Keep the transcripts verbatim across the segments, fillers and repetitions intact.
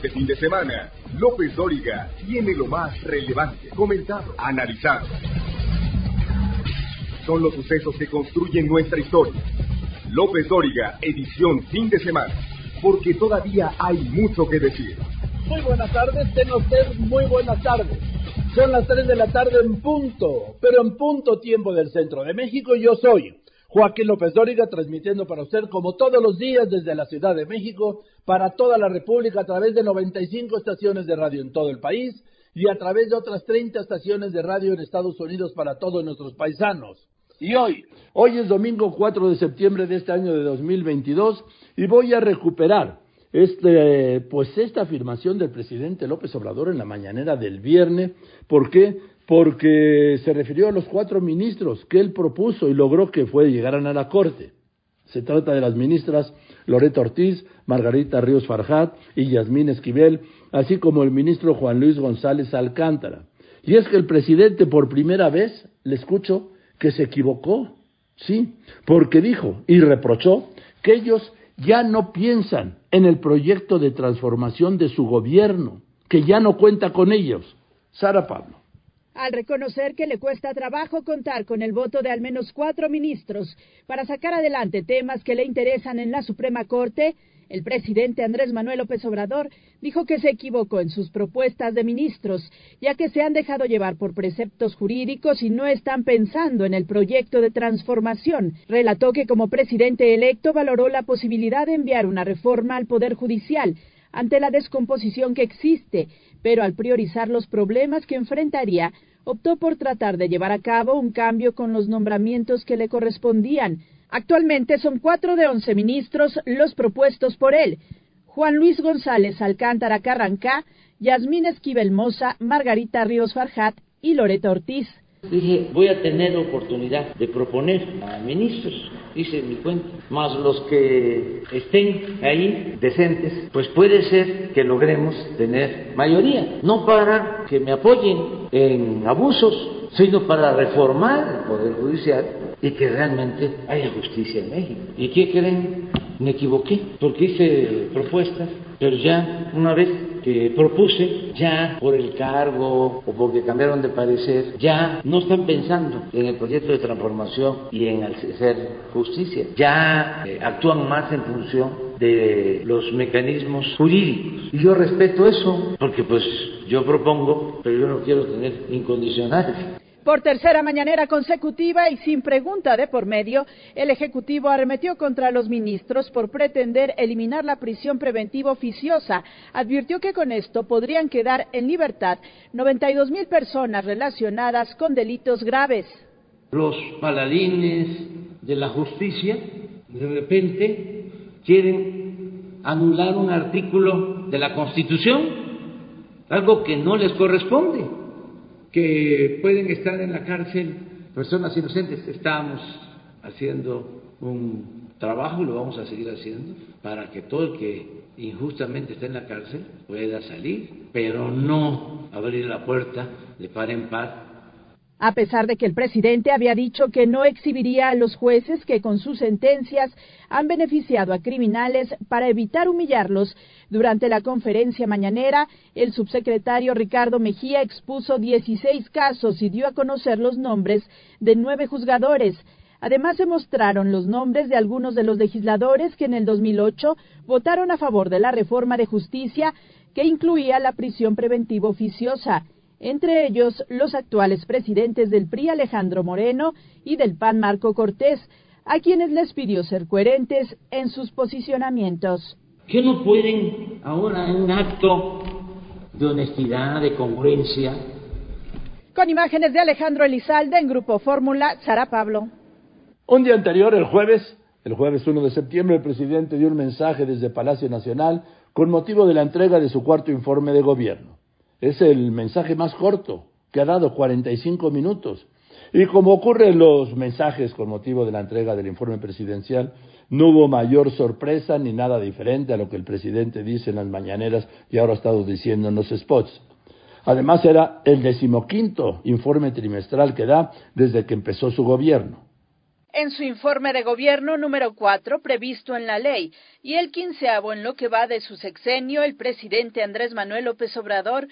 Este fin de semana, López Dóriga tiene lo más relevante, comentado, analizado. Son los sucesos que construyen nuestra historia. López Dóriga, edición fin de semana, porque todavía hay mucho que decir. Muy buenas tardes, tengan ustedes muy buenas tardes. Son las tres de la tarde en punto, pero en punto tiempo del centro de México. Yo soy Joaquín López Dóriga, transmitiendo para usted como todos los días desde la Ciudad de México, para toda la República, a través de noventa y cinco estaciones de radio en todo el país y a través de otras treinta estaciones de radio en Estados Unidos para todos nuestros paisanos. Y hoy, hoy es domingo cuatro de septiembre de este año de dos mil veintidós y voy a recuperar este, pues esta afirmación del presidente López Obrador en la mañanera del viernes. ¿Por qué? Porque se refirió a los cuatro ministros que él propuso y logró que fue llegaran a la Corte. Se trata de las ministras Loretta Ortiz, Margarita Ríos Farjat y Yasmín Esquivel, así como el ministro Juan Luis González Alcántara. Y es que el presidente por primera vez, le escucho, que se equivocó, sí, porque dijo y reprochó que ellos ya no piensan en el proyecto de transformación de su gobierno, que ya no cuenta con ellos. Sara Pablo. Al reconocer que le cuesta trabajo contar con el voto de al menos cuatro ministros para sacar adelante temas que le interesan en la Suprema Corte, el presidente Andrés Manuel López Obrador dijo que se equivocó en sus propuestas de ministros, ya que se han dejado llevar por preceptos jurídicos y no están pensando en el proyecto de transformación. Relató que como presidente electo valoró la posibilidad de enviar una reforma al Poder Judicial ante la descomposición que existe, pero al priorizar los problemas que enfrentaría, optó por tratar de llevar a cabo un cambio con los nombramientos que le correspondían. Actualmente son cuatro de once ministros los propuestos por él: Juan Luis González Alcántara Carrancá, Yasmín Esquivel Moza, Margarita Ríos Farjat y Loretta Ortiz. Dije, voy a tener oportunidad de proponer a ministros, hice mi cuenta, más los que estén ahí decentes, pues puede ser que logremos tener mayoría, no para que me apoyen en abusos, sino para reformar el Poder Judicial y que realmente haya justicia en México. ¿Y qué creen? Me equivoqué, porque hice propuestas, pero ya una vez que propuse, ya por el cargo o porque cambiaron de parecer, ya no están pensando en el proyecto de transformación y en hacer justicia. Ya eh, actúan más en función de los mecanismos jurídicos. Y yo respeto eso, porque pues yo propongo, pero yo no quiero tener incondicionales. Por tercera mañanera consecutiva y sin pregunta de por medio, el Ejecutivo arremetió contra los ministros por pretender eliminar la prisión preventiva oficiosa. Advirtió que con esto podrían quedar en libertad noventa y dos mil personas relacionadas con delitos graves. Los paladines de la justicia de repente quieren anular un artículo de la Constitución, algo que no les corresponde. Que pueden estar en la cárcel personas inocentes. Estamos haciendo un trabajo y lo vamos a seguir haciendo para que todo el que injustamente esté en la cárcel pueda salir, pero no abrir la puerta de par en par. A pesar de que el presidente había dicho que no exhibiría a los jueces que con sus sentencias han beneficiado a criminales para evitar humillarlos, durante la conferencia mañanera, el subsecretario Ricardo Mejía expuso dieciséis casos y dio a conocer los nombres de nueve juzgadores. Además, se mostraron los nombres de algunos de los legisladores que en el dos mil ocho votaron a favor de la reforma de justicia que incluía la prisión preventiva oficiosa. Entre ellos, los actuales presidentes del P R I, Alejandro Moreno, y del P A N, Marco Cortés, a quienes les pidió ser coherentes en sus posicionamientos. ¿Qué no pueden ahora en un acto de honestidad, de congruencia? Con imágenes de Alejandro Elizalde en Grupo Fórmula, Sara Pablo. Un día anterior, el jueves, el jueves primero de septiembre, el presidente dio un mensaje desde Palacio Nacional con motivo de la entrega de su cuarto informe de gobierno. Es el mensaje más corto que ha dado, cuarenta y cinco minutos. Y como ocurre en los mensajes con motivo de la entrega del informe presidencial, no hubo mayor sorpresa ni nada diferente a lo que el presidente dice en las mañaneras y ahora ha estado diciendo en los spots. Además, era el decimoquinto informe trimestral que da desde que empezó su gobierno. en su informe de gobierno número cuatro previsto en la ley, y el quinceavo en lo que va de su sexenio, el presidente Andrés Manuel López Obrador,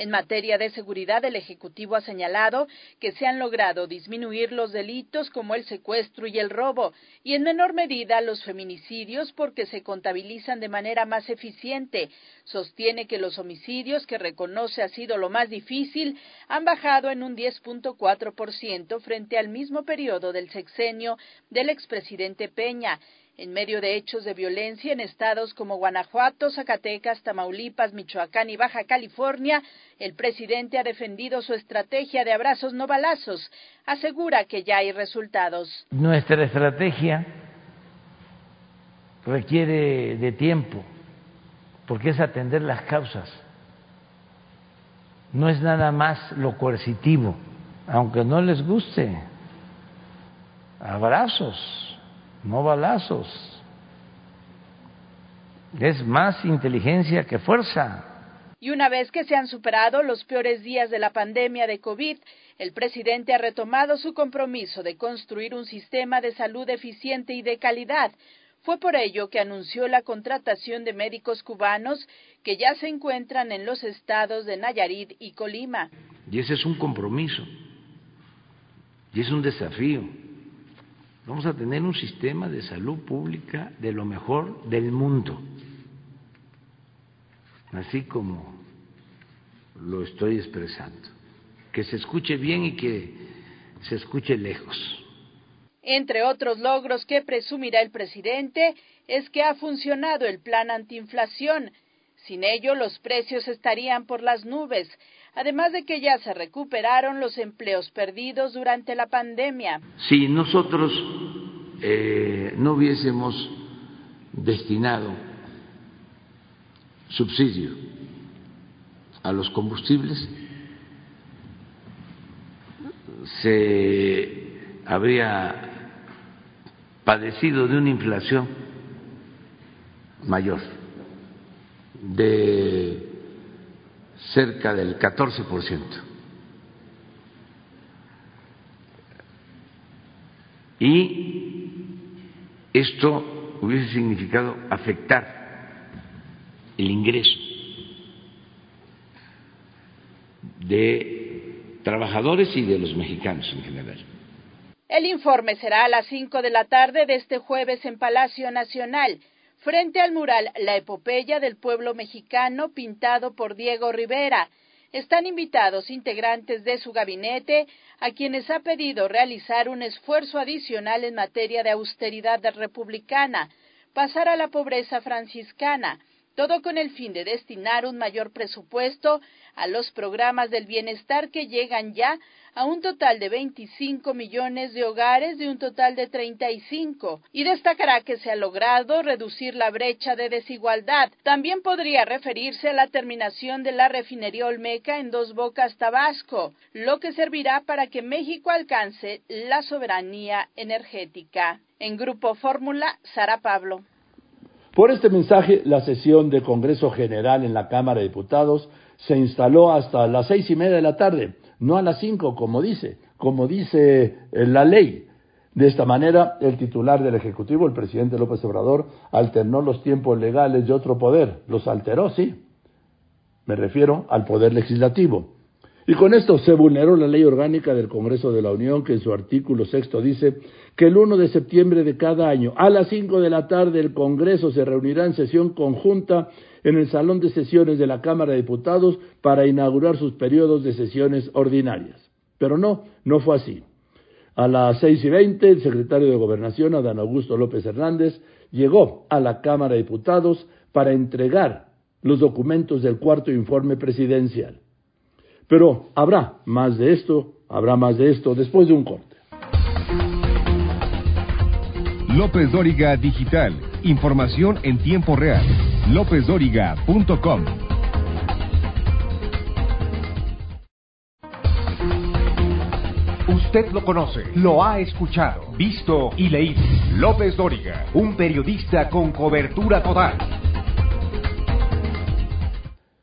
en materia de seguridad, el Ejecutivo ha señalado que se han logrado disminuir los delitos como el secuestro y el robo, y en menor medida los feminicidios porque se contabilizan de manera más eficiente. Sostiene que los homicidios, que reconoce ha sido lo más difícil, han bajado en un diez punto cuatro por ciento frente al mismo periodo del sexenio del expresidente Peña. En medio de hechos de violencia en estados como Guanajuato, Zacatecas, Tamaulipas, Michoacán y Baja California, el presidente ha defendido su estrategia de abrazos no balazos. Asegura que ya hay resultados. Nuestra estrategia requiere de tiempo, porque es atender las causas. No es nada más lo coercitivo, aunque no les guste. Abrazos. No balazos. Es más inteligencia que fuerza. Y una vez que se han superado los peores días de la pandemia de COVID, el presidente ha retomado su compromiso de construir un sistema de salud eficiente y de calidad. Fue por ello que anunció la contratación de médicos cubanos que ya se encuentran en los estados de Nayarit y Colima. Y ese es un compromiso. Y es un desafío. Vamos a tener un sistema de salud pública de lo mejor del mundo, así como lo estoy expresando, que se escuche bien y que se escuche lejos. Entre otros logros que presumirá el presidente es que ha funcionado el plan antiinflación. Sin ello, los precios estarían por las nubes, además de que ya se recuperaron los empleos perdidos durante la pandemia. Si nosotros eh, no hubiésemos destinado subsidio a los combustibles, se habría padecido de una inflación mayor, de cerca del catorce por ciento. Y esto hubiese significado afectar el ingreso de trabajadores y de los mexicanos en general. El informe será a las cinco de la tarde de este jueves en Palacio Nacional, frente al mural La epopeya del pueblo mexicano, pintado por Diego Rivera. Están invitados integrantes de su gabinete, a quienes ha pedido realizar un esfuerzo adicional en materia de austeridad republicana, pasar a la pobreza franciscana, todo con el fin de destinar un mayor presupuesto a los programas del bienestar que llegan ya a un total de veinticinco millones de hogares de un total de treinta y cinco, y destacará que se ha logrado reducir la brecha de desigualdad. También podría referirse a la terminación de la refinería Olmeca en Dos Bocas, Tabasco, lo que servirá para que México alcance la soberanía energética. En Grupo Fórmula, Sara Pablo. Por este mensaje, la sesión de Congreso General en la Cámara de Diputados se instaló hasta las seis y media de la tarde, no a las cinco, como dice, como dice la ley. De esta manera, el titular del Ejecutivo, el presidente López Obrador, alternó los tiempos legales de otro poder. Los alteró, sí. Me refiero al Poder Legislativo. Y con esto se vulneró la Ley Orgánica del Congreso de la Unión, que en su artículo sexto dice que el uno de septiembre de cada año, a las cinco de la tarde, el Congreso se reunirá en sesión conjunta en el Salón de Sesiones de la Cámara de Diputados para inaugurar sus periodos de sesiones ordinarias. Pero no, no fue así. A las seis y veinte, el secretario de Gobernación, Adán Augusto López Hernández, llegó a la Cámara de Diputados para entregar los documentos del cuarto informe presidencial. Pero habrá más de esto, habrá más de esto después de un corte. López Dóriga Digital. Información en tiempo real. López Dóriga punto com. Usted lo conoce, lo ha escuchado, visto y leído. López Dóriga, un periodista con cobertura total.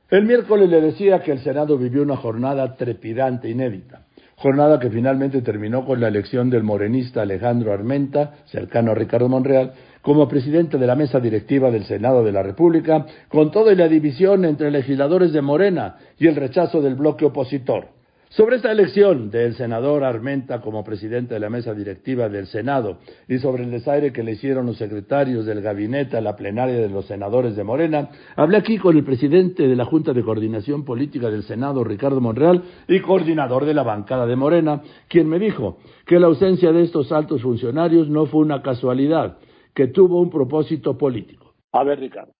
El miércoles le decía que el Senado vivió una jornada trepidante, inédita. jornada que finalmente terminó con la elección del morenista Alejandro Armenta, cercano a Ricardo Monreal, como presidente de la mesa directiva del Senado de la República, con toda la división entre legisladores de Morena y el rechazo del bloque opositor. Sobre esta elección del senador Armenta como presidente de la mesa directiva del Senado y sobre el desaire que le hicieron los secretarios del gabinete a la plenaria de los senadores de Morena, hablé aquí con el presidente de la Junta de Coordinación Política del Senado, Ricardo Monreal, y coordinador de la bancada de Morena, quien me dijo que la ausencia de estos altos funcionarios no fue una casualidad, que tuvo un propósito político. A ver, Ricardo,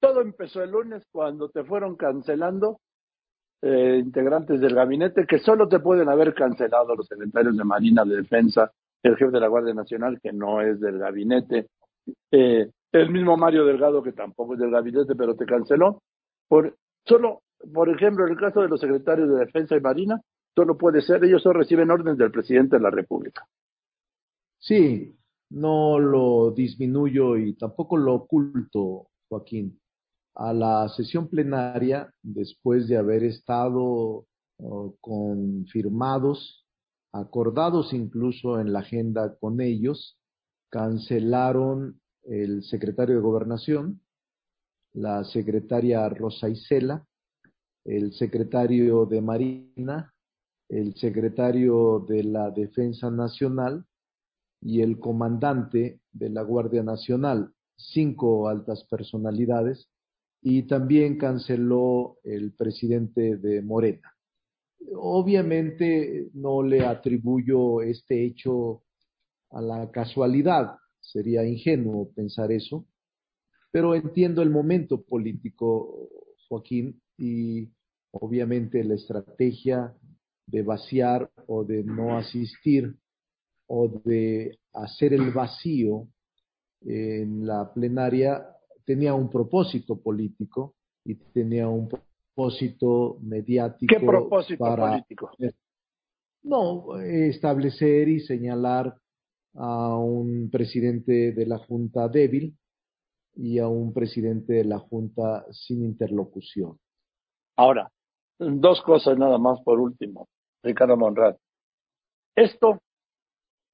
todo empezó el lunes cuando te fueron cancelando Eh, integrantes del gabinete, que solo te pueden haber cancelado los secretarios de Marina, de Defensa, el jefe de la Guardia Nacional, que no es del gabinete, eh, el mismo Mario Delgado, que tampoco es del gabinete, pero te canceló. Por, solo, por ejemplo, en el caso de los secretarios de Defensa y Marina, solo puede ser, ellos solo reciben órdenes del presidente de la República. Sí, no lo disminuyo y tampoco lo oculto, Joaquín. A la sesión plenaria, después de haber estado uh, confirmados, acordados incluso en la agenda con ellos, cancelaron el secretario de Gobernación, la secretaria Rosa Isela, el secretario de Marina, el secretario de la Defensa Nacional y el comandante de la Guardia Nacional, cinco altas personalidades, y también canceló el presidente de Morena. Obviamente no le atribuyo este hecho a la casualidad, sería ingenuo pensar eso, pero entiendo el momento político, Joaquín, y obviamente la estrategia de vaciar o de no asistir o de hacer el vacío en la plenaria tenía un propósito político y tenía un propósito mediático. ¿Qué propósito para, político? No, establecer y señalar a un presidente de la Junta débil y a un presidente de la Junta sin interlocución. Ahora, dos cosas nada más por último, Ricardo Monreal. Esto,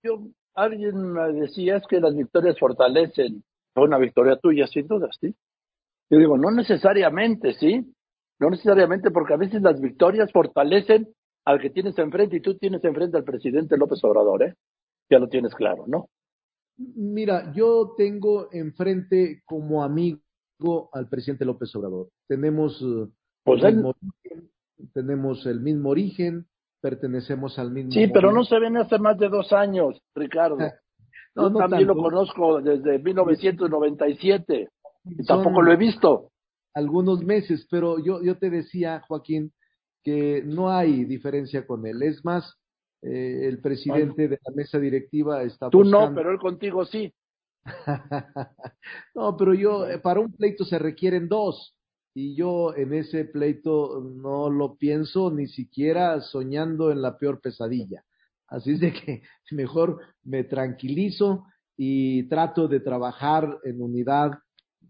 yo, alguien me decía, es que las victorias fortalecen. Fue una victoria tuya, sin duda, ¿sí? Yo digo, no necesariamente, ¿sí? No necesariamente, porque a veces las victorias fortalecen al que tienes enfrente, y tú tienes enfrente al presidente López Obrador, ¿eh? Ya lo tienes claro, ¿no? Mira, yo tengo enfrente como amigo al presidente López Obrador. Tenemos, pues el, él... mismo origen, tenemos el mismo origen, pertenecemos al mismo... Sí, origen. Pero no se ven hace más de dos años, Ricardo. No, no, también tanto. Lo conozco desde mil novecientos noventa y siete. Y tampoco lo he visto. Algunos meses, pero yo, yo te decía, Joaquín, que no hay diferencia con él. Es más, eh, el presidente bueno, de la mesa directiva está tú buscando... no, pero él contigo sí. No, pero yo, para un pleito se requieren dos. Y yo en ese pleito no lo pienso ni siquiera soñando en la peor pesadilla. Así es de que mejor me tranquilizo y trato de trabajar en unidad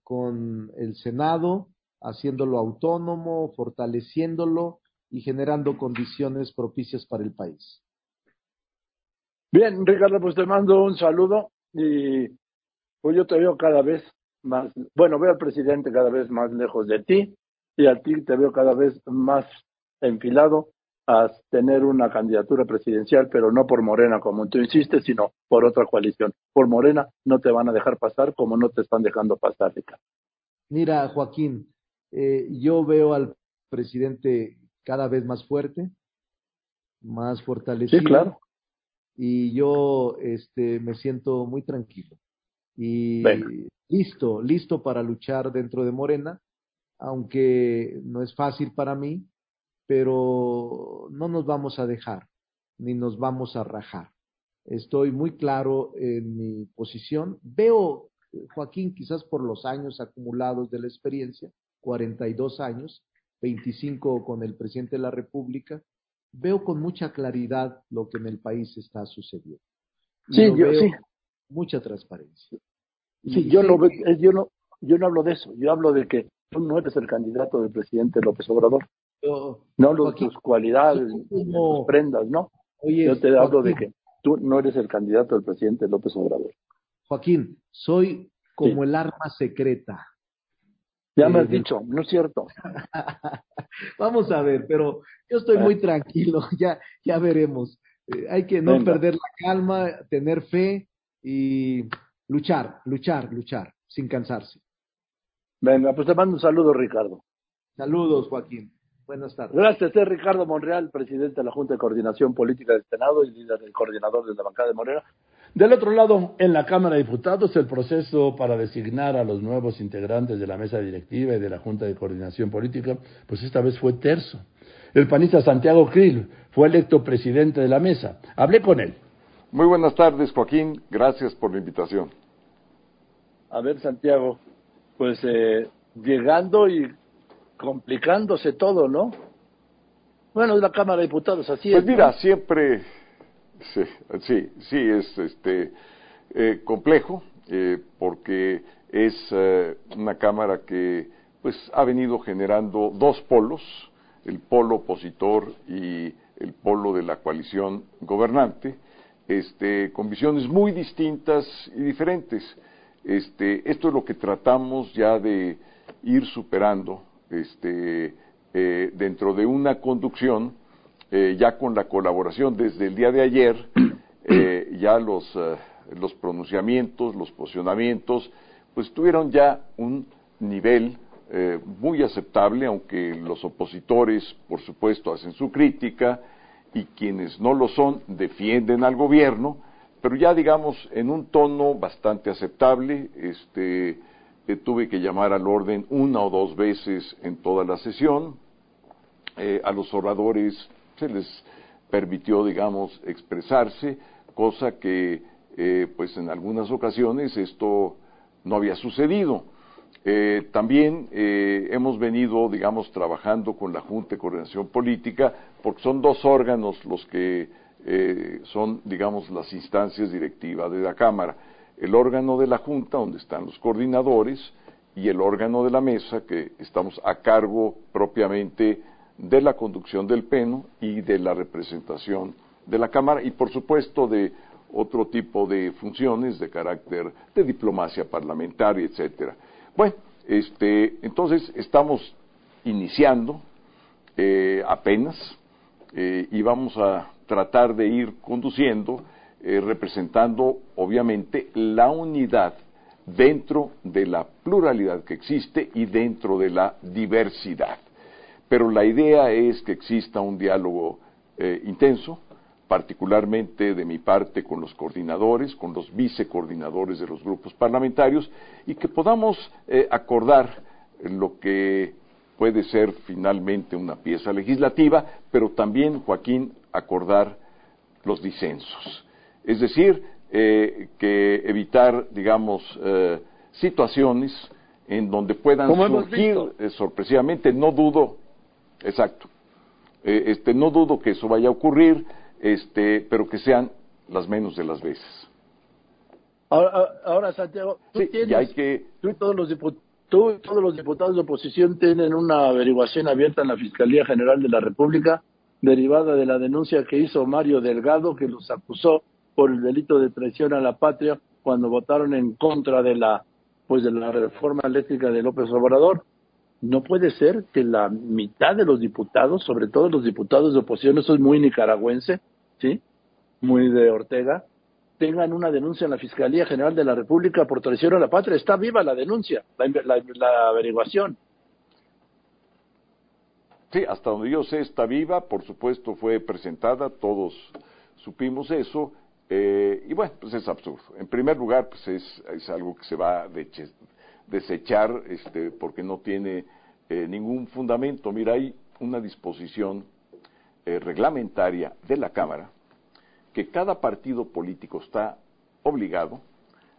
con el Senado, haciéndolo autónomo, fortaleciéndolo y generando condiciones propicias para el país. Bien, Ricardo, pues te mando un saludo y pues yo te veo cada vez más, bueno, veo al presidente cada vez más lejos de ti y a ti te veo cada vez más enfilado a tener una candidatura presidencial, pero no por Morena, como tú insistes, sino por otra coalición. Por Morena no te van a dejar pasar como no te están dejando pasar, Ricardo. Mira, Joaquín, eh, yo veo al presidente cada vez más fuerte, más fortalecido. Sí, claro. Y yo este, me siento muy tranquilo. Y Venga. listo, listo para luchar dentro de Morena, aunque no es fácil para mí, pero no nos vamos a dejar, ni nos vamos a rajar. Estoy muy claro en mi posición. Veo, Joaquín, quizás por los años acumulados de la experiencia, cuarenta y dos años, veinticinco con el presidente de la República, veo con mucha claridad lo que en el país está sucediendo. Y sí, yo veo sí. Mucha transparencia. Sí, y yo, sí no, yo, no, yo no hablo de eso, yo hablo de que tú no eres el candidato del presidente López Obrador. Yo, no los, Joaquín, tus cualidades, como... tus prendas, ¿no? Oye, yo te hablo, Joaquín, de que tú no eres el candidato del presidente López Obrador. Joaquín, soy como sí. el arma secreta. Ya me has dicho, no es cierto. Vamos a ver, pero yo estoy muy tranquilo, ya, ya veremos. Eh, hay que no Venga. perder la calma, tener fe y luchar, luchar, luchar, sin cansarse. Venga, pues te mando un saludo, Ricardo. Saludos, Joaquín. Buenas tardes. Gracias, este es Ricardo Monreal, presidente de la Junta de Coordinación Política del Senado y líder del coordinador de la bancada de Morena. Del otro lado, en la Cámara de Diputados, el proceso para designar a los nuevos integrantes de la mesa directiva y de la Junta de Coordinación Política, pues esta vez fue terso. El panista Santiago Krill fue electo presidente de la mesa. Hablé con él. Muy buenas tardes, Joaquín. Gracias por la invitación. A ver, Santiago, pues eh, llegando y complicándose todo, ¿no? Bueno, es la Cámara de Diputados, así pues es. Pues mira, ¿no? siempre... Sí, sí, sí, es este eh, complejo eh, porque es eh, una Cámara que pues ha venido generando dos polos, el polo opositor y el polo de la coalición gobernante, este, con visiones muy distintas y diferentes. Este, esto es lo que tratamos ya de ir superando este, eh, dentro de una conducción. Eh, ya con la colaboración desde el día de ayer, eh, ya los, eh, los pronunciamientos, los posicionamientos, pues tuvieron ya un nivel eh, muy aceptable, aunque los opositores, por supuesto, hacen su crítica y quienes no lo son defienden al gobierno, pero ya digamos en un tono bastante aceptable. Este, eh, tuve que llamar al orden una o dos veces en toda la sesión, eh, a los oradores se les permitió, digamos, expresarse, cosa que, eh, pues, en algunas ocasiones esto no había sucedido. Eh, también eh, hemos venido, digamos, trabajando con la Junta de Coordinación Política, porque son dos órganos los que eh, son, digamos, las instancias directivas de la Cámara. El órgano de la Junta, donde están los coordinadores, y el órgano de la mesa, que estamos a cargo propiamente de la conducción del pleno y de la representación de la Cámara y, por supuesto, de otro tipo de funciones de carácter de diplomacia parlamentaria, etcétera. Bueno, este, entonces estamos iniciando eh, apenas eh, y vamos a tratar de ir conduciendo, eh, representando, obviamente, la unidad dentro de la pluralidad que existe y dentro de la diversidad. Pero la idea es que exista un diálogo eh, intenso, particularmente de mi parte con los coordinadores, con los vicecoordinadores de los grupos parlamentarios, y que podamos eh, acordar lo que puede ser finalmente una pieza legislativa, pero también, Joaquín, acordar los disensos. Es decir, eh, que evitar, digamos, eh, situaciones en donde puedan surgir eh, sorpresivamente, no dudo... Exacto. Eh, este, no dudo que eso vaya a ocurrir, este, pero que sean las menos de las veces. Ahora, ahora Santiago, tú sí, tienes, y hay que... tú, y todos los diput... tú y todos los diputados de oposición tienen una averiguación abierta en la Fiscalía General de la República, derivada de la denuncia que hizo Mario Delgado, que los acusó por el delito de traición a la patria cuando votaron en contra de la, pues, de la reforma eléctrica de López Obrador. No puede ser que la mitad de los diputados, sobre todo los diputados de oposición, eso es muy nicaragüense, ¿sí? Muy de Ortega, tengan una denuncia en la Fiscalía General de la República por traición a la patria. Está viva la denuncia, la, la, la averiguación. Sí, hasta donde yo sé está viva, por supuesto fue presentada, todos supimos eso, eh, y bueno, pues es absurdo. En primer lugar, pues es, es algo que se va de chiste. desechar este, porque no tiene eh, ningún fundamento. Mira, hay una disposición eh, reglamentaria de la Cámara que cada partido político está obligado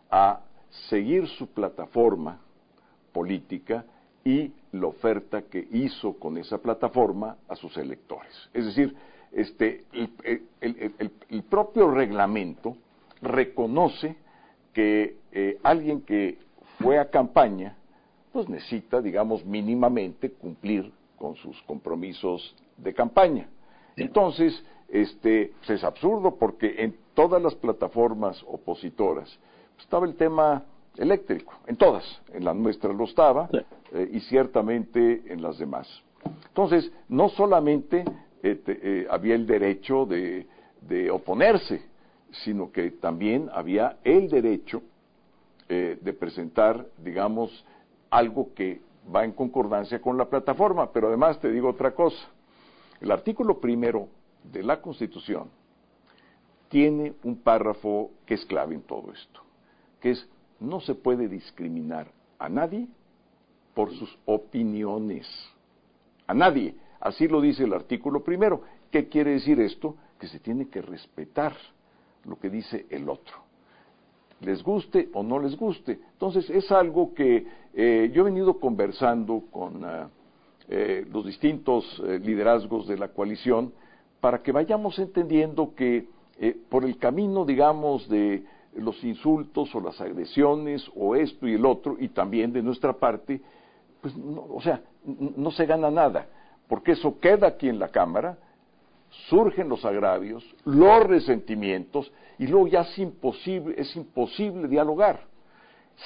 a seguir su plataforma política y la oferta que hizo con esa plataforma a sus electores. Es decir, este, el, el, el, el propio reglamento reconoce que eh, alguien que fue a campaña, pues necesita, digamos, mínimamente cumplir con sus compromisos de campaña. Entonces, este, pues es absurdo porque en todas las plataformas opositoras estaba el tema eléctrico, en todas, en las nuestras lo estaba, sí. eh, y ciertamente en las demás. Entonces, no solamente eh, te, eh, había el derecho de, de oponerse, sino que también había el derecho eh, de presentar, digamos, algo que va en concordancia con la plataforma. Pero además te digo otra cosa, el artículo primero de la Constitución tiene un párrafo que es clave en todo esto, que es: no se puede discriminar a nadie por sus opiniones, a nadie, así lo dice el artículo primero. ¿Qué quiere decir esto? Que se tiene que respetar lo que dice el otro, les guste o no les guste. Entonces es algo que eh, yo he venido conversando con uh, eh, los distintos eh, liderazgos de la coalición para que vayamos entendiendo que eh, por el camino, digamos, de los insultos o las agresiones o esto y el otro, y también de nuestra parte, pues no, o sea, no se gana nada, porque eso queda aquí en la Cámara, surgen los agravios, los resentimientos, y luego ya es imposible, es imposible dialogar.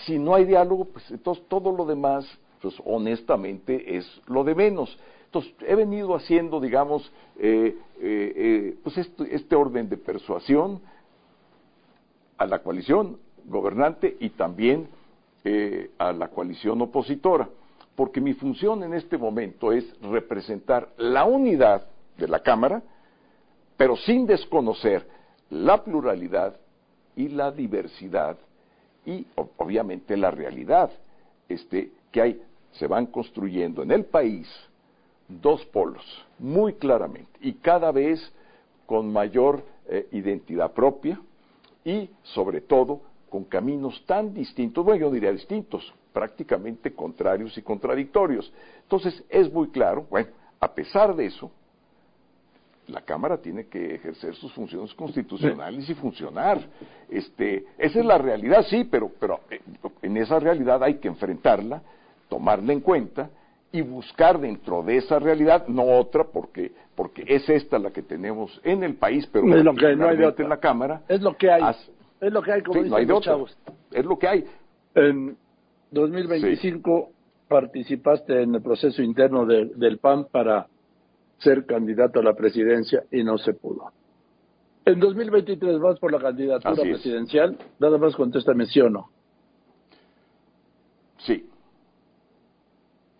Si no hay diálogo, pues entonces todo lo demás, pues honestamente, es lo de menos. Entonces he venido haciendo, digamos, eh, eh, eh, pues este, este orden de persuasión a la coalición gobernante y también eh, a la coalición opositora, porque mi función en este momento es representar la unidad de la Cámara, pero sin desconocer la pluralidad y la diversidad y obviamente la realidad este, que hay. Se van construyendo en el país dos polos muy claramente y cada vez con mayor eh, identidad propia y sobre todo con caminos tan distintos, bueno, yo diría distintos, prácticamente contrarios y contradictorios. Entonces es muy claro, bueno, a pesar de eso, la Cámara tiene que ejercer sus funciones constitucionales y funcionar. Este, esa es la realidad, sí, pero, pero en esa realidad hay que enfrentarla, tomarla en cuenta y buscar dentro de esa realidad, no otra, porque porque es esta la que tenemos en el país, pero es lo que no hay de otra. En la Cámara. Es lo que hay, has, es lo que hay, como sí, dicen no los chavos. Es lo que hay. En dos mil veinticinco sí. participaste en el proceso interno de, del P A N para ser candidato a la presidencia y no se pudo. En dos mil veintitrés vas por la candidatura presidencial, nada más contéstame sí o no. Sí.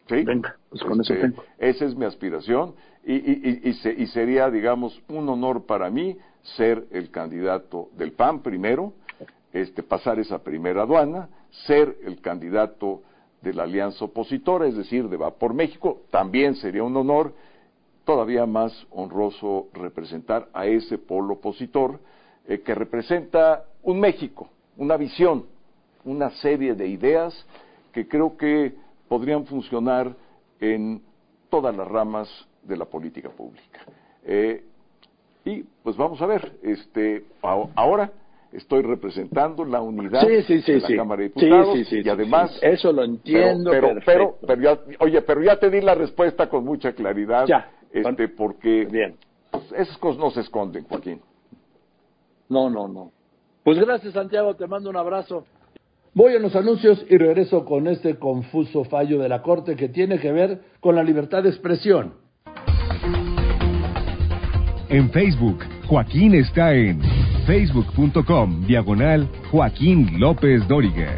¿Sí? Venga, pues con este, eso tengo. Esa es mi aspiración y, y, y, y, se, y sería, digamos, un honor para mí ser el candidato del P A N primero, este, pasar esa primera aduana, ser el candidato de la alianza opositora, es decir, de Va por México, también sería un honor. Todavía más honroso representar a ese polo opositor eh, que representa un México, una visión, una serie de ideas que creo que podrían funcionar en todas las ramas de la política pública. Eh, y pues vamos a ver, este, a, ahora estoy representando la unidad sí, sí, sí, de la sí. Cámara de Diputados sí, sí, sí, y además sí, eso lo entiendo, pero, pero, pero, pero ya, oye, pero ya te di la respuesta con mucha claridad. Ya. Este, porque bien. Pues, esas cosas no se esconden, Joaquín. No, no, no. Pues gracias, Santiago, te mando un abrazo. Voy a los anuncios y regreso con este confuso fallo de la Corte que tiene que ver con la libertad de expresión. En Facebook, Joaquín está en facebook.com diagonal Joaquín López Dóriga.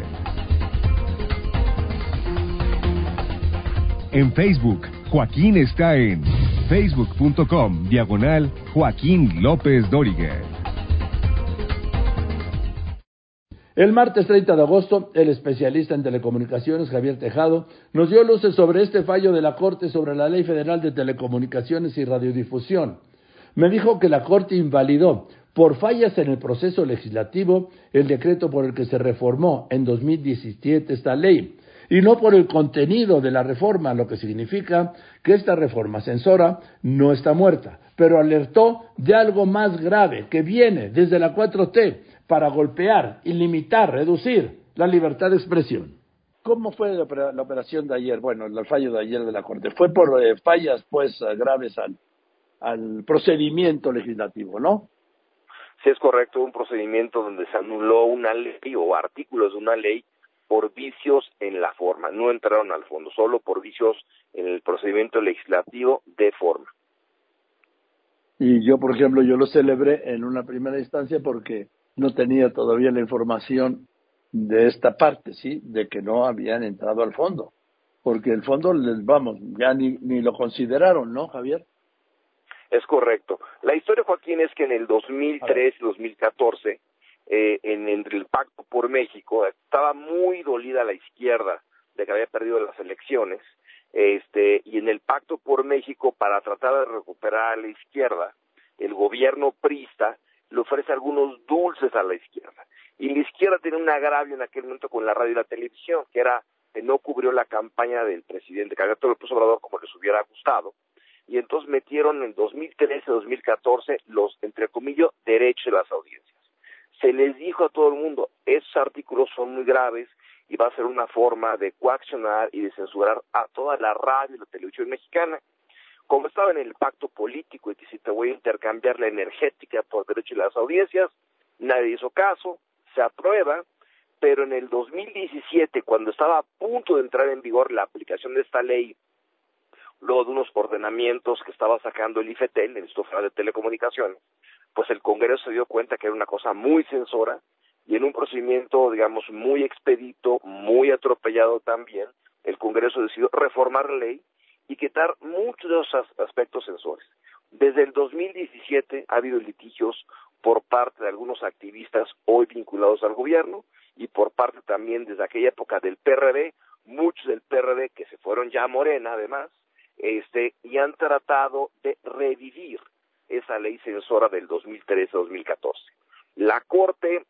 En Facebook, Joaquín está en facebook.com diagonal Joaquín López Dóriga. El martes treinta de agosto, el especialista en telecomunicaciones Javier Tejado nos dio luces sobre este fallo de la Corte sobre la Ley Federal de Telecomunicaciones y Radiodifusión. Me dijo que la Corte invalidó por fallas en el proceso legislativo el decreto por el que se reformó en dos mil diecisiete esta ley, y no por el contenido de la reforma, lo que significa que esta reforma censora no está muerta, pero alertó de algo más grave que viene desde la cuatro T para golpear y limitar, reducir la libertad de expresión. ¿Cómo fue la operación de ayer? Bueno, el fallo de ayer de la Corte. Fue por eh, fallas, pues, graves al, al procedimiento legislativo, ¿no? Sí, es correcto. Un procedimiento donde se anuló una ley o artículos de una ley por vicios en la forma. No entraron al fondo, solo por vicios en el procedimiento legislativo de forma. Y yo, por ejemplo, yo lo celebré en una primera instancia porque no tenía todavía la información de esta parte, sí, de que no habían entrado al fondo, porque el fondo, les vamos, ya ni, ni lo consideraron, ¿no, Javier? Es correcto. La historia, Joaquín, es que en el dos mil tres y dos mil catorce, eh, en, entre el Pacto por México, estaba muy dolida la izquierda de que había perdido las elecciones, este, y en el Pacto por México, para tratar de recuperar a la izquierda, el gobierno priista le ofrece algunos dulces a la izquierda. Y la izquierda tenía un agravio en aquel momento con la radio y la televisión, que era que no cubrió la campaña del presidente candidato López Obrador como les hubiera gustado. Y entonces metieron en dos mil trece, dos mil catorce los, entre comillas, derechos de las audiencias. Se les dijo a todo el mundo, esos artículos son muy graves y va a ser una forma de coaccionar y de censurar a toda la radio y la televisión mexicana. Como estaba en el pacto político y que si te voy a intercambiar la energética por derecho de las audiencias, nadie hizo caso. Se aprueba, pero en el dos mil diecisiete, cuando estaba a punto de entrar en vigor la aplicación de esta ley, luego de unos ordenamientos que estaba sacando el I F E T E L, el Instituto Federal de Telecomunicaciones, pues el Congreso se dio cuenta que era una cosa muy censora y en un procedimiento, digamos, muy expedito, muy atropellado también, el Congreso decidió reformar la ley y quitar muchos de los aspectos censores. Desde el dos mil diecisiete ha habido litigios por parte de algunos activistas hoy vinculados al gobierno y por parte también desde aquella época del P R D, muchos del P R D que se fueron ya a Morena además, este y han tratado de revivir esa ley censora del dos mil trece a dos mil catorce. La Corte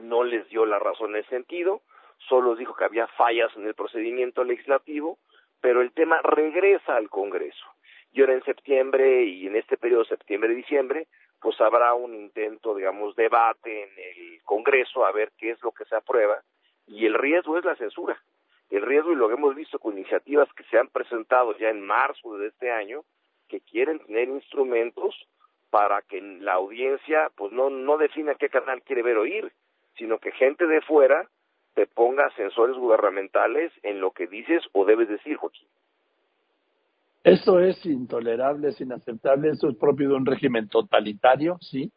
no les dio la razón en ese sentido, solo dijo que había fallas en el procedimiento legislativo, pero el tema regresa al Congreso. Y ahora en septiembre y en este periodo septiembre-diciembre, pues habrá un intento, digamos, debate en el Congreso a ver qué es lo que se aprueba, y el riesgo es la censura. El riesgo, y lo que hemos visto con iniciativas que se han presentado ya en marzo de este año, que quieren tener instrumentos para que la audiencia pues no, no defina qué canal quiere ver o oír, sino que gente de fuera te ponga censores gubernamentales en lo que dices o debes decir, Joaquín. Eso es intolerable, es inaceptable, eso es propio de un régimen totalitario, ¿sí?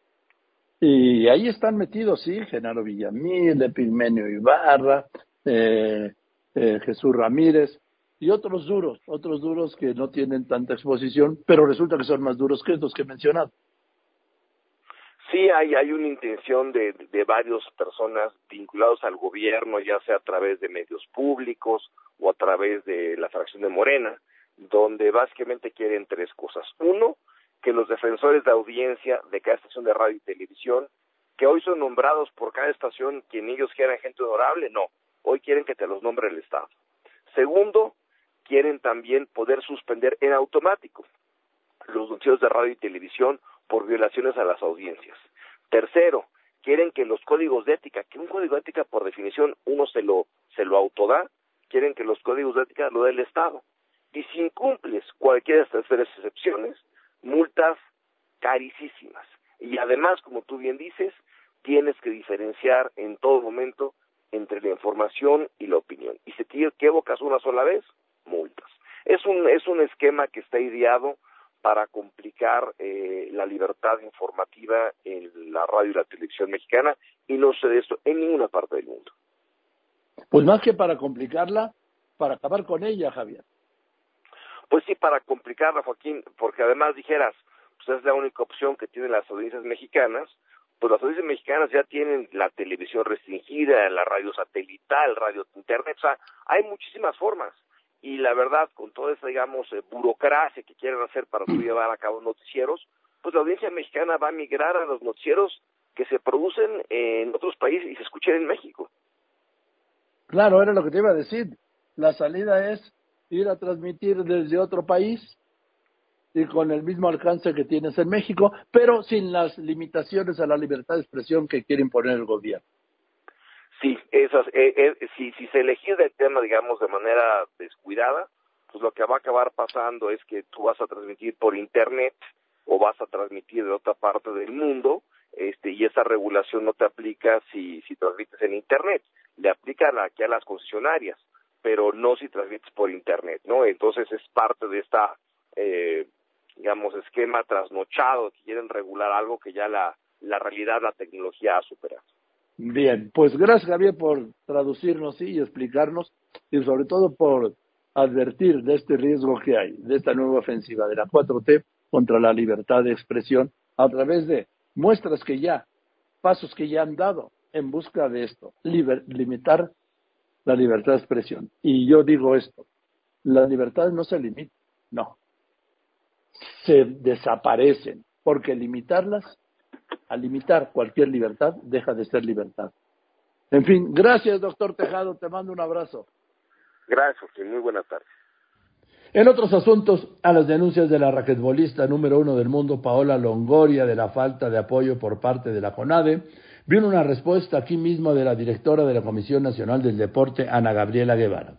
Y ahí están metidos, ¿sí? Genaro Villamil, Epigmenio Ibarra, eh, eh, Jesús Ramírez y otros duros, otros duros que no tienen tanta exposición, pero resulta que son más duros que estos que he mencionado. Sí, hay, hay una intención de, de varias personas vinculadas al gobierno, ya sea a través de medios públicos o a través de la fracción de Morena, donde básicamente quieren tres cosas. Uno, que los defensores de audiencia de cada estación de radio y televisión, que hoy son nombrados por cada estación, quien ellos quieran gente honorable, no. Hoy quieren que te los nombre el Estado. Segundo, quieren también poder suspender en automático los anuncios de radio y televisión por violaciones a las audiencias. Tercero, quieren que los códigos de ética, que un código de ética por definición uno se lo, se lo autoda, quieren que los códigos de ética lo dé el Estado. Y si incumples cualquiera de estas tres excepciones, multas carísimas. Y además, como tú bien dices, tienes que diferenciar en todo momento entre la información y la opinión. Y si te equivocas una sola vez, multas. Es un, es un esquema que está ideado para complicar eh, la libertad informativa en la radio y la televisión mexicana, y no se ve esto en ninguna parte del mundo. Pues más que para complicarla, para acabar con ella, Javier. Pues sí, para complicarla, Joaquín, porque además dijeras, pues es la única opción que tienen las audiencias mexicanas, pues las audiencias mexicanas ya tienen la televisión restringida, la radio satelital, radio internet, o sea, hay muchísimas formas, y la verdad, con toda esa, digamos, eh, burocracia que quieren hacer para llevar a cabo noticieros, pues la audiencia mexicana va a migrar a los noticieros que se producen en otros países y se escuchan en México. Claro, era lo que te iba a decir, la salida es ir a transmitir desde otro país y con el mismo alcance que tienes en México, pero sin las limitaciones a la libertad de expresión que quiere imponer el gobierno. Sí, esas, eh, eh, si, si se elegir el tema, digamos, de manera descuidada, pues lo que va a acabar pasando es que tú vas a transmitir por internet o vas a transmitir de otra parte del mundo, este, y esa regulación no te aplica si, si transmites en internet, le aplica aquí a las concesionarias, pero no si transmites por internet, ¿no? Entonces es parte de esta, eh, digamos, esquema trasnochado que quieren regular algo que ya la, la realidad, la tecnología ha superado. Bien, pues gracias, Javier, por traducirnos y explicarnos, y sobre todo por advertir de este riesgo que hay, de esta nueva ofensiva de la cuatro T contra la libertad de expresión a través de muestras que ya, pasos que ya han dado en busca de esto, liber, limitar la libertad de expresión. Y yo digo esto, las libertades no se limitan, no, se desaparecen, porque limitarlas, al limitar cualquier libertad, deja de ser libertad. En fin, gracias, doctor Tejado, te mando un abrazo. Gracias y muy buenas tardes. En otros asuntos, a las denuncias de la raquetbolista número uno del mundo, Paola Longoria, de la falta de apoyo por parte de la CONADE, vino una respuesta aquí mismo de la directora de la Comisión Nacional del Deporte, Ana Gabriela Guevara.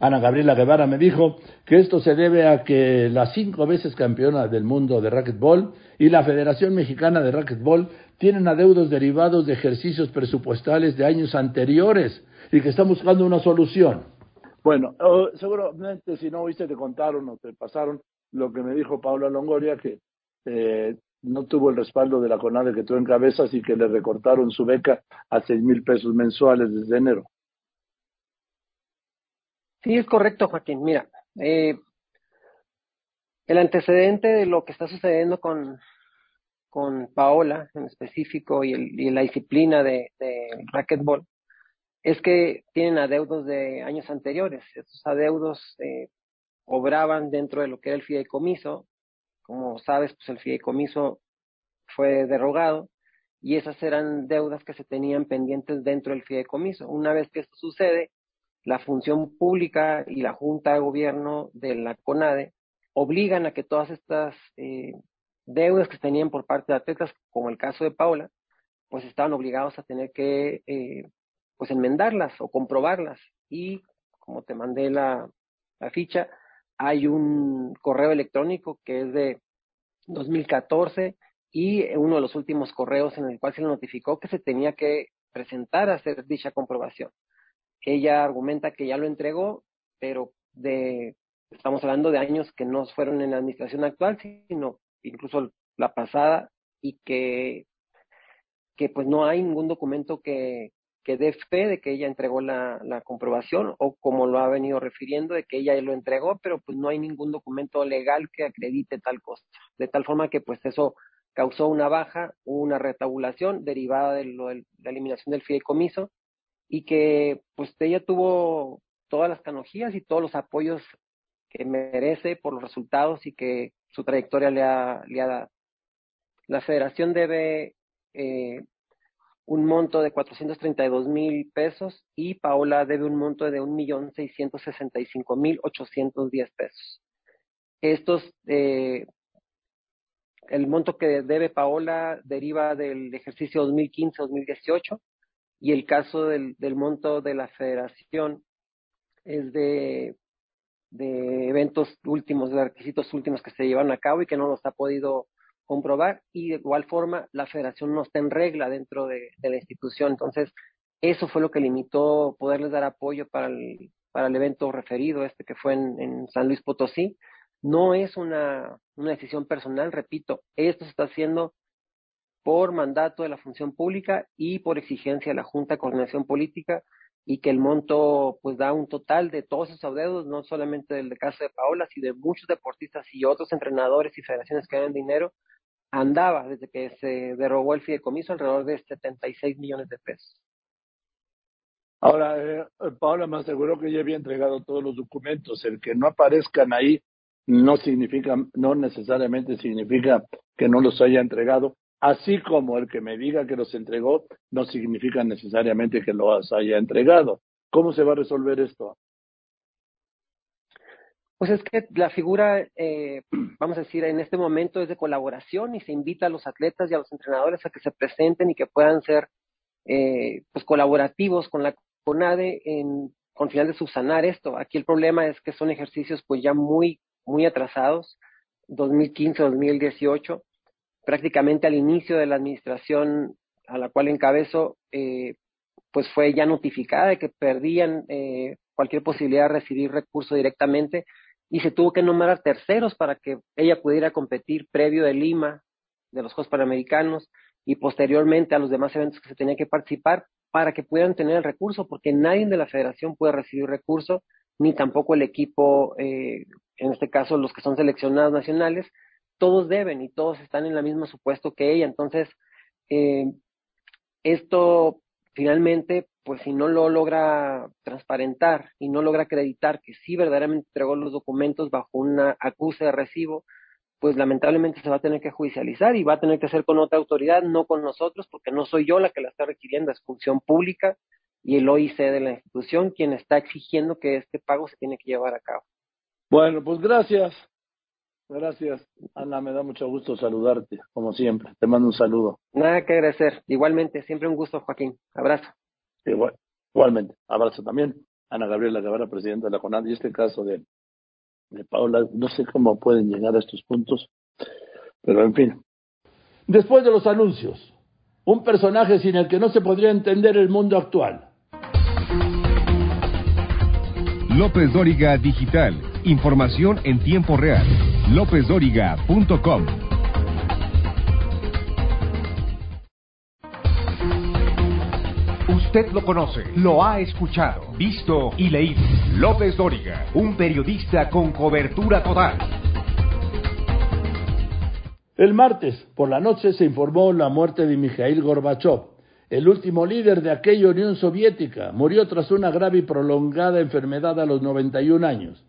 Ana Gabriela Guevara me dijo que esto se debe a que las cinco veces campeona del mundo de racquetball y la Federación Mexicana de Racquetball tienen adeudos derivados de ejercicios presupuestales de años anteriores y que están buscando una solución. Bueno, uh, seguramente si no oíste te contaron o te pasaron lo que me dijo Paola Longoria, que eh, no tuvo el respaldo de la CONADE que tú encabezas y que le recortaron su beca a seis mil pesos mensuales desde enero. Sí, es correcto, Joaquín. Mira, eh, el antecedente de lo que está sucediendo con, con Paola en específico y, el, y la disciplina de, de racquetball es que tienen adeudos de años anteriores. Esos adeudos eh, obraban dentro de lo que era el fideicomiso. Como sabes, pues el fideicomiso fue derogado y esas eran deudas que se tenían pendientes dentro del fideicomiso. Una vez que esto sucede, la función pública y la Junta de Gobierno de la CONADE obligan a que todas estas eh, deudas que tenían por parte de atletas, como el caso de Paola, pues estaban obligados a tener que eh, pues enmendarlas o comprobarlas. Y como te mandé la, la ficha, hay un correo electrónico que es de dos mil catorce y uno de los últimos correos en el cual se le notificó que se tenía que presentar a hacer dicha comprobación. Ella argumenta que ya lo entregó, pero de estamos hablando de años que no fueron en la administración actual, sino incluso la pasada, y que, que pues no hay ningún documento que, que dé fe de que ella entregó la, la comprobación, o como lo ha venido refiriendo, de que ella lo entregó, pero pues no hay ningún documento legal que acredite tal cosa. De tal forma que pues eso causó una baja, una retabulación derivada de, lo, de la eliminación del fideicomiso, y que pues ella tuvo todas las canonjías y todos los apoyos que merece por los resultados y que su trayectoria le ha, le ha dado. La federación debe eh, un monto de cuatrocientos treinta y dos mil pesos y Paola debe un monto de un millón seiscientos sesenta y cinco mil ochocientos diez pesos. Estos, eh, el monto que debe Paola deriva del ejercicio dos mil quince a dos mil dieciocho, y el caso del, del monto de la federación es de, de eventos últimos, de requisitos últimos que se llevaron a cabo y que no los ha podido comprobar, y de igual forma la federación no está en regla dentro de, de la institución. Entonces eso fue lo que limitó poderles dar apoyo para el, para el evento referido, este que fue en, en San Luis Potosí. No es una, una decisión personal, repito, esto se está haciendo por mandato de la función pública y por exigencia de la Junta de Coordinación Política, y que el monto pues da un total de todos esos adeudos, no solamente del caso de Paola, sino de muchos deportistas y otros entrenadores y federaciones que dan dinero, andaba desde que se derogó el fideicomiso alrededor de setenta y seis millones de pesos. Ahora, eh, Paola me aseguró que ya había entregado todos los documentos. El que no aparezcan ahí no significa, no necesariamente significa que no los haya entregado. Así como el que me diga que los entregó no significa necesariamente que los haya entregado. ¿Cómo se va a resolver esto? Pues es que la figura, eh, vamos a decir, en este momento es de colaboración y se invita a los atletas y a los entrenadores a que se presenten y que puedan ser eh, pues colaborativos con la CONADE en, con final de subsanar esto. Aquí el problema es que son ejercicios pues ya muy, muy atrasados, dos mil quince a dos mil dieciocho, prácticamente al inicio de la administración a la cual encabezo, eh, pues fue ya notificada de que perdían eh, cualquier posibilidad de recibir recursos directamente, y se tuvo que nombrar a terceros para que ella pudiera competir previo de Lima, de los Juegos Panamericanos, y posteriormente a los demás eventos que se tenían que participar para que pudieran tener el recurso, porque nadie de la federación puede recibir recurso, ni tampoco el equipo, eh, en este caso los que son seleccionados nacionales, todos deben y todos están en el mismo supuesto que ella. Entonces, eh, esto finalmente, pues si no lo logra transparentar y no logra acreditar que sí verdaderamente entregó los documentos bajo una acuse de recibo, pues lamentablemente se va a tener que judicializar y va a tener que hacer con otra autoridad, no con nosotros, porque no soy yo la que la está requiriendo, es función pública y el O I C de la institución quien está exigiendo que este pago se tiene que llevar a cabo. Bueno, pues gracias. Gracias, Ana, me da mucho gusto saludarte, como siempre. Te mando un saludo. Nada que agradecer. Igualmente, siempre un gusto, Joaquín. Abrazo. Igual, igualmente, abrazo también. Ana Gabriela Guevara, presidenta de la CONADE, y este caso de... de Paola, no sé cómo pueden llegar a estos puntos, pero en fin. Después de los anuncios, un personaje sin el que no se podría entender el mundo actual. López Dóriga Digital, información en tiempo real, lópez dóriga punto com. Usted lo conoce, lo ha escuchado, visto y leído. López Dóriga, un periodista con cobertura total. El martes por la noche se informó la muerte de Mikhail Gorbachev, el último líder de aquella Unión Soviética. Murió tras una grave y prolongada enfermedad a los noventa y un años.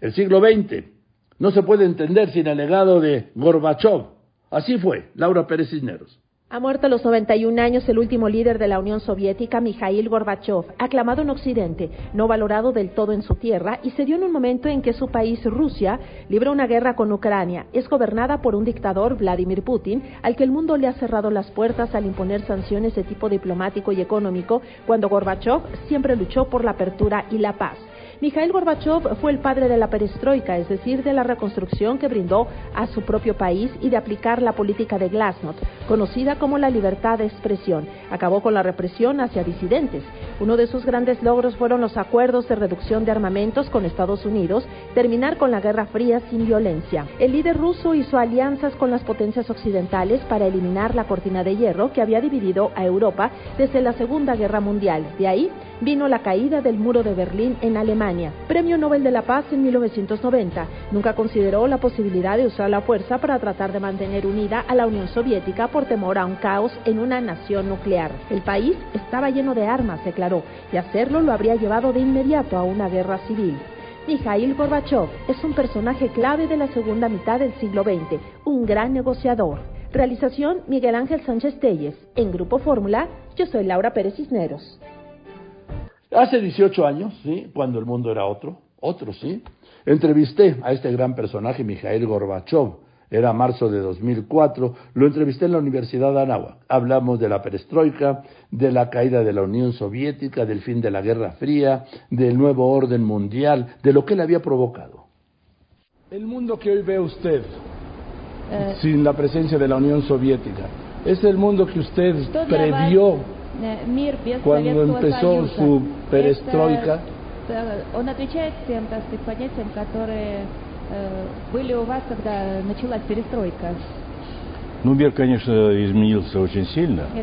El siglo veinte no se puede entender sin el legado de Gorbachev. Así fue, Laura Pérez Cisneros. Ha muerto a los noventa y un años el último líder de la Unión Soviética, Mikhail Gorbachev, aclamado en Occidente, no valorado del todo en su tierra, y se dio en un momento en que su país, Rusia, libra una guerra con Ucrania, es gobernada por un dictador, Vladimir Putin, al que el mundo le ha cerrado las puertas al imponer sanciones de tipo diplomático y económico, cuando Gorbachev siempre luchó por la apertura y la paz. Mikhail Gorbachev fue el padre de la perestroika, es decir, de la reconstrucción que brindó a su propio país y de aplicar la política de Glasnost, conocida como la libertad de expresión. Acabó con la represión hacia disidentes. Uno de sus grandes logros fueron los acuerdos de reducción de armamentos con Estados Unidos, terminar con la Guerra Fría sin violencia. El líder ruso hizo alianzas con las potencias occidentales para eliminar la cortina de hierro que había dividido a Europa desde la Segunda Guerra Mundial. De ahí vino la caída del muro de Berlín en Alemania. Premio Nobel de la Paz en mil novecientos noventa. Nunca consideró la posibilidad de usar la fuerza para tratar de mantener unida a la Unión Soviética por temor a un caos en una nación nuclear. El país estaba lleno de armas, declaró, y hacerlo lo habría llevado de inmediato a una guerra civil. Mikhail Gorbachev es un personaje clave de la segunda mitad del siglo veinte, un gran negociador. Realización Miguel Ángel Sánchez Telles. En Grupo Fórmula, yo soy Laura Pérez Cisneros. Hace dieciocho años, sí, cuando el mundo era otro, otro, sí, entrevisté a este gran personaje, Mikhail Gorbachev. Era marzo de dos mil cuatro, lo entrevisté en la Universidad de Anáhuac. Hablamos de la perestroika, de la caída de la Unión Soviética, del fin de la Guerra Fría, del nuevo orden mundial, de lo que él había provocado. El mundo que hoy ve usted, eh, sin la presencia de la Unión Soviética, es el mundo que usted previó cuando empezó su perestroika. El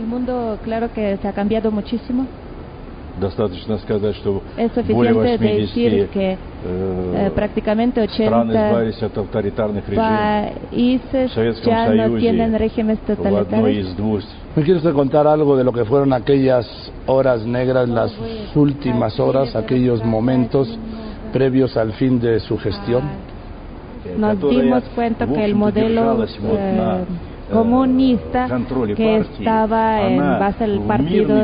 mundo, claro que se ha cambiado muchísimo. Es suficiente decir que eh, prácticamente ochenta países ya no tienen regímenes totalitarios. ¿Me quieres contar algo de lo que fueron aquellas horas negras, las últimas horas, aquellos momentos previos al fin de su gestión? Nos dimos cuenta que el modelo eh, comunista que estaba en base al partido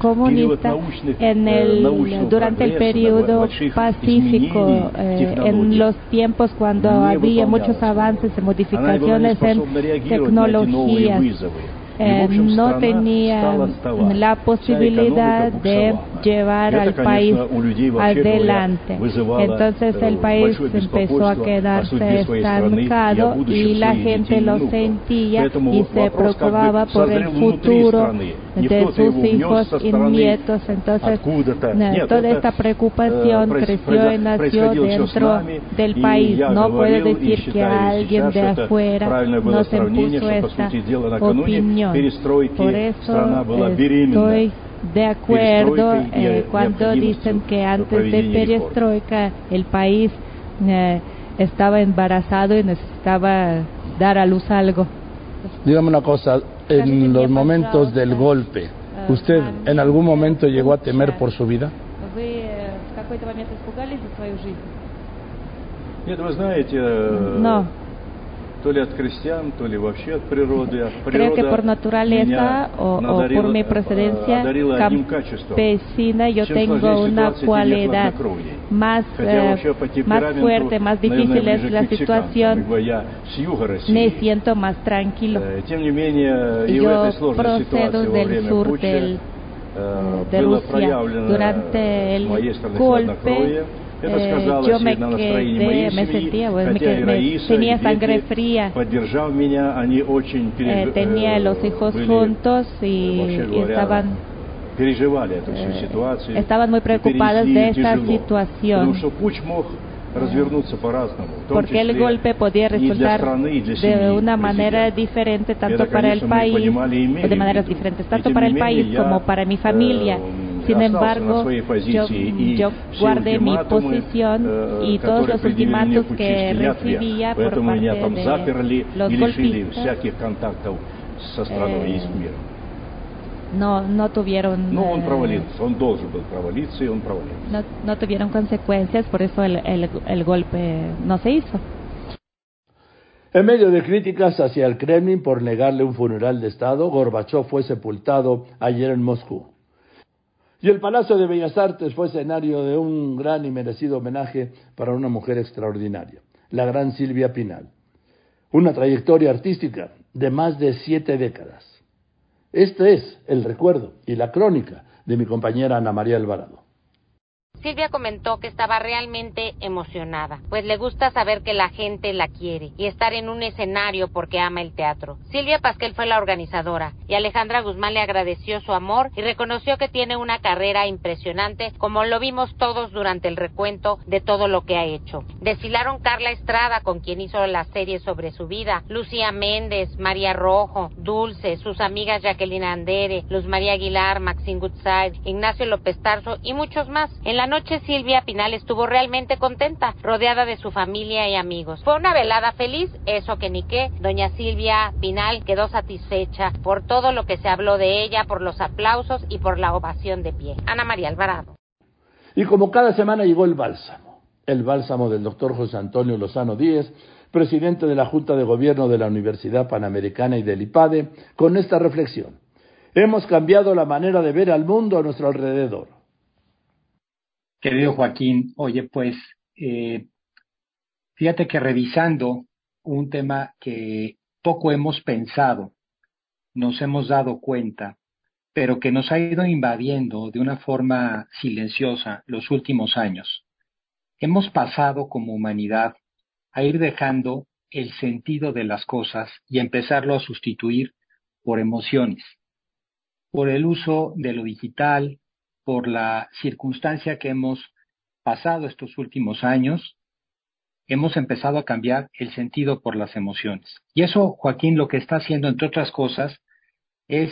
comunista en el, durante el periodo pacífico, eh, en los tiempos cuando había muchos avances y modificaciones en tecnologías, eh, no tenía la posibilidad de llevar al país adelante. Entonces el país empezó a quedarse estancado y la gente lo sentía y se preocupaba por el futuro de sus hijos y nietos. Entonces toda esta preocupación creció y nació dentro del país. No puede decir que alguien de afuera nos impuso esta opinión. Por eso estoy de acuerdo eh, cuando dicen que antes de perestroika el país eh, estaba embarazado y necesitaba dar a luz algo. Dígame una cosa, en los momentos del golpe, ¿usted en algún momento llegó a temer por su vida? No. Creo que por naturaleza o, o por mi procedencia campesina yo tengo una cualidad más, eh, más fuerte, más difícil es la situación, me siento más tranquilo. Yo procedo del sur del, de Rusia. Durante el golpe Eh, yo me quedé, me sentía, pues, me quedé, tenía sangre fría, eh, tenía los hijos juntos y, y estaban, eh, estaban muy preocupadas de esta situación. Porque el golpe podía resultar de una manera diferente tanto para el país, de maneras diferentes tanto para el país como para mi familia. Sin embargo, yo, yo guardé mi posición y todos los ultimatos que recibía por parte de los golpistas eh, no, no tuvieron no, eh, no, no tuvieron consecuencias, por eso el, el, el golpe no se hizo. En medio de críticas hacia el Kremlin por negarle un funeral de Estado, Gorbachev fue sepultado ayer en Moscú. Y el Palacio de Bellas Artes fue escenario de un gran y merecido homenaje para una mujer extraordinaria, la gran Silvia Pinal. Una trayectoria artística de más de siete décadas. Este es el recuerdo y la crónica de mi compañera Ana María Alvarado. Silvia comentó que estaba realmente emocionada, pues le gusta saber que la gente la quiere y estar en un escenario porque ama el teatro. Silvia Pasquel fue la organizadora y Alejandra Guzmán le agradeció su amor y reconoció que tiene una carrera impresionante, como lo vimos todos durante el recuento de todo lo que ha hecho. Desfilaron Carla Estrada, con quien hizo la serie sobre su vida, Lucía Méndez, María Rojo, Dulce, sus amigas Jacqueline Andere, Luz María Aguilar, Maxine Goodside, Ignacio López Tarso y muchos más. En la noche Silvia Pinal estuvo realmente contenta, rodeada de su familia y amigos. Fue una velada feliz, eso que ni qué. Doña Silvia Pinal quedó satisfecha por todo lo que se habló de ella, por los aplausos y por la ovación de pie. Ana María Alvarado. Y como cada semana llegó el bálsamo, el bálsamo del doctor José Antonio Lozano Díez, presidente de la Junta de Gobierno de la Universidad Panamericana y del I P A D E, con esta reflexión. Hemos cambiado la manera de ver al mundo a nuestro alrededor. Querido Joaquín, oye, pues, eh, fíjate que revisando un tema que poco hemos pensado, nos hemos dado cuenta, pero que nos ha ido invadiendo de una forma silenciosa los últimos años. Hemos pasado como humanidad a ir dejando el sentido de las cosas y empezarlo a sustituir por emociones, por el uso de lo digital, por la circunstancia que hemos pasado estos últimos años, hemos empezado a cambiar el sentido por las emociones. Y eso, Joaquín, lo que está haciendo, entre otras cosas, es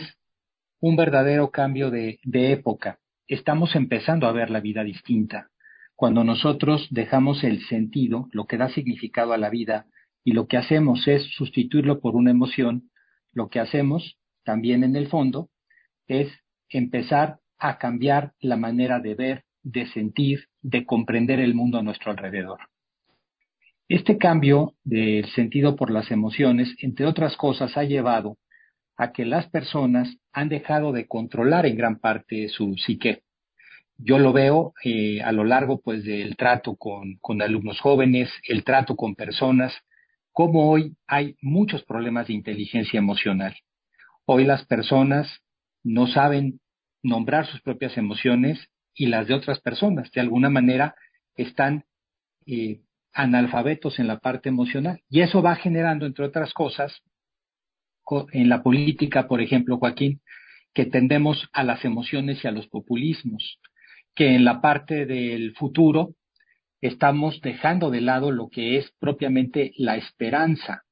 un verdadero cambio de, de época. Estamos empezando a ver la vida distinta. Cuando nosotros dejamos el sentido, lo que da significado a la vida, y lo que hacemos es sustituirlo por una emoción, lo que hacemos, también en el fondo, es empezar a cambiar la manera de ver, de sentir, de comprender el mundo a nuestro alrededor. Este cambio del sentido por las emociones, entre otras cosas, ha llevado a que las personas han dejado de controlar en gran parte su psique. Yo lo veo eh, a lo largo pues, del trato con, con alumnos jóvenes, el trato con personas, como hoy hay muchos problemas de inteligencia emocional. Hoy las personas no saben nombrar sus propias emociones y las de otras personas. De alguna manera están eh, analfabetos en la parte emocional. Y eso va generando, entre otras cosas, en la política, por ejemplo, Joaquín, que tendemos a las emociones y a los populismos, que en la parte del futuro estamos dejando de lado lo que es propiamente la esperanza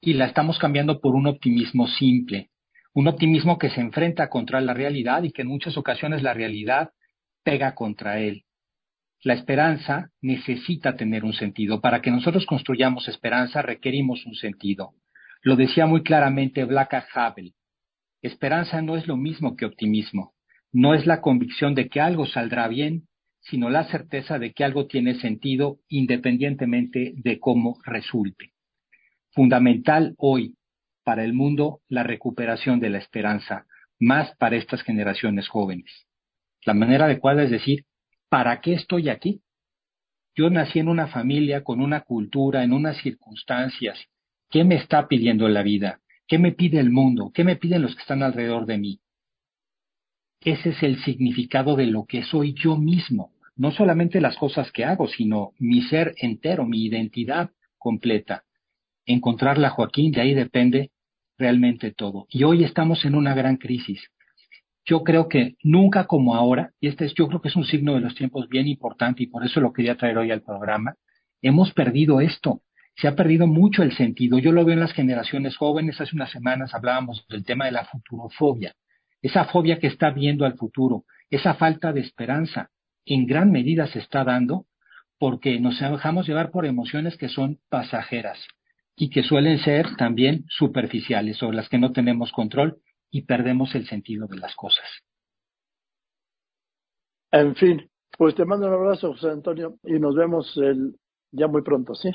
y la estamos cambiando por un optimismo simple, un optimismo que se enfrenta contra la realidad y que en muchas ocasiones la realidad pega contra él. La esperanza necesita tener un sentido. Para que nosotros construyamos esperanza requerimos un sentido. Lo decía muy claramente Václav Havel. Esperanza no es lo mismo que optimismo. No es la convicción de que algo saldrá bien, sino la certeza de que algo tiene sentido independientemente de cómo resulte. Fundamental hoy para el mundo la recuperación de la esperanza, más para estas generaciones jóvenes. La manera adecuada es decir, ¿para qué estoy aquí? Yo nací en una familia, con una cultura, en unas circunstancias. ¿Qué me está pidiendo la vida? ¿Qué me pide el mundo? ¿Qué me piden los que están alrededor de mí? Ese es el significado de lo que soy yo mismo. No solamente las cosas que hago, sino mi ser entero, mi identidad completa. Encontrarla, Joaquín, de ahí depende realmente todo. Y hoy estamos en una gran crisis. Yo creo que nunca como ahora, y este es, yo creo que es un signo de los tiempos bien importante, y por eso lo quería traer hoy al programa, hemos perdido esto. Se ha perdido mucho el sentido. Yo lo veo en las generaciones jóvenes. Hace unas semanas hablábamos del tema de la futurofobia. Esa fobia que está viendo al futuro, esa falta de esperanza, en gran medida se está dando porque nos dejamos llevar por emociones que son pasajeras y que suelen ser también superficiales, sobre las que no tenemos control y perdemos el sentido de las cosas. En fin, pues te mando un abrazo, José Antonio, y nos vemos el, ya muy pronto, ¿sí?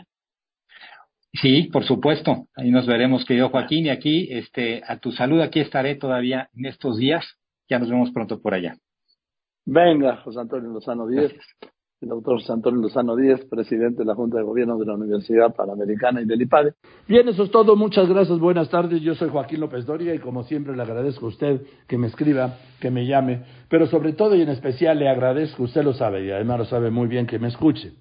Sí, por supuesto. Ahí nos veremos, querido Joaquín. Y aquí, este, a tu salud, aquí estaré todavía en estos días. Ya nos vemos pronto por allá. Venga, José Antonio Lozano Díez. Gracias. El doctor José Antonio Lozano Díez, presidente de la Junta de Gobierno de la Universidad Panamericana y del IPADE. Bien, eso es todo. Muchas gracias. Buenas tardes. Yo soy Joaquín López Dóriga y como siempre le agradezco a usted que me escriba, que me llame. Pero sobre todo y en especial le agradezco, usted lo sabe y además lo sabe muy bien, que me escuche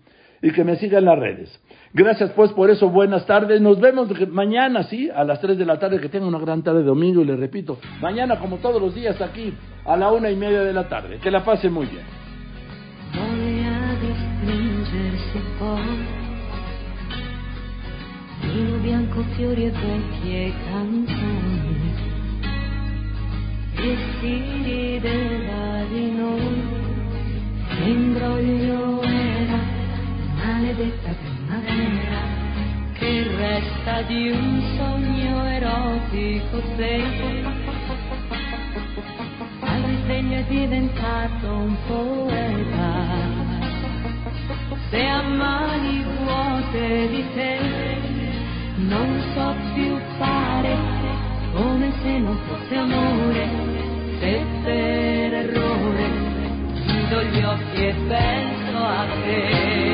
y que me siga en las redes. Gracias pues por eso, buenas tardes, nos vemos mañana, sí, a las tres de la tarde, que tenga una gran tarde de domingo y les repito, mañana como todos los días aquí, a la una y media de la tarde, que la pase muy bien. Voy a dipingere se può, il bianco fiori e vecchie canzoni, e si rideva di noi, l'imbroglio era maledetta. Che resta di un sogno erotico secco, al risveglio è diventato un poeta. Se a mani vuote di te non so più fare come se non fosse amore, se per errore chiudo gli occhi e penso a te.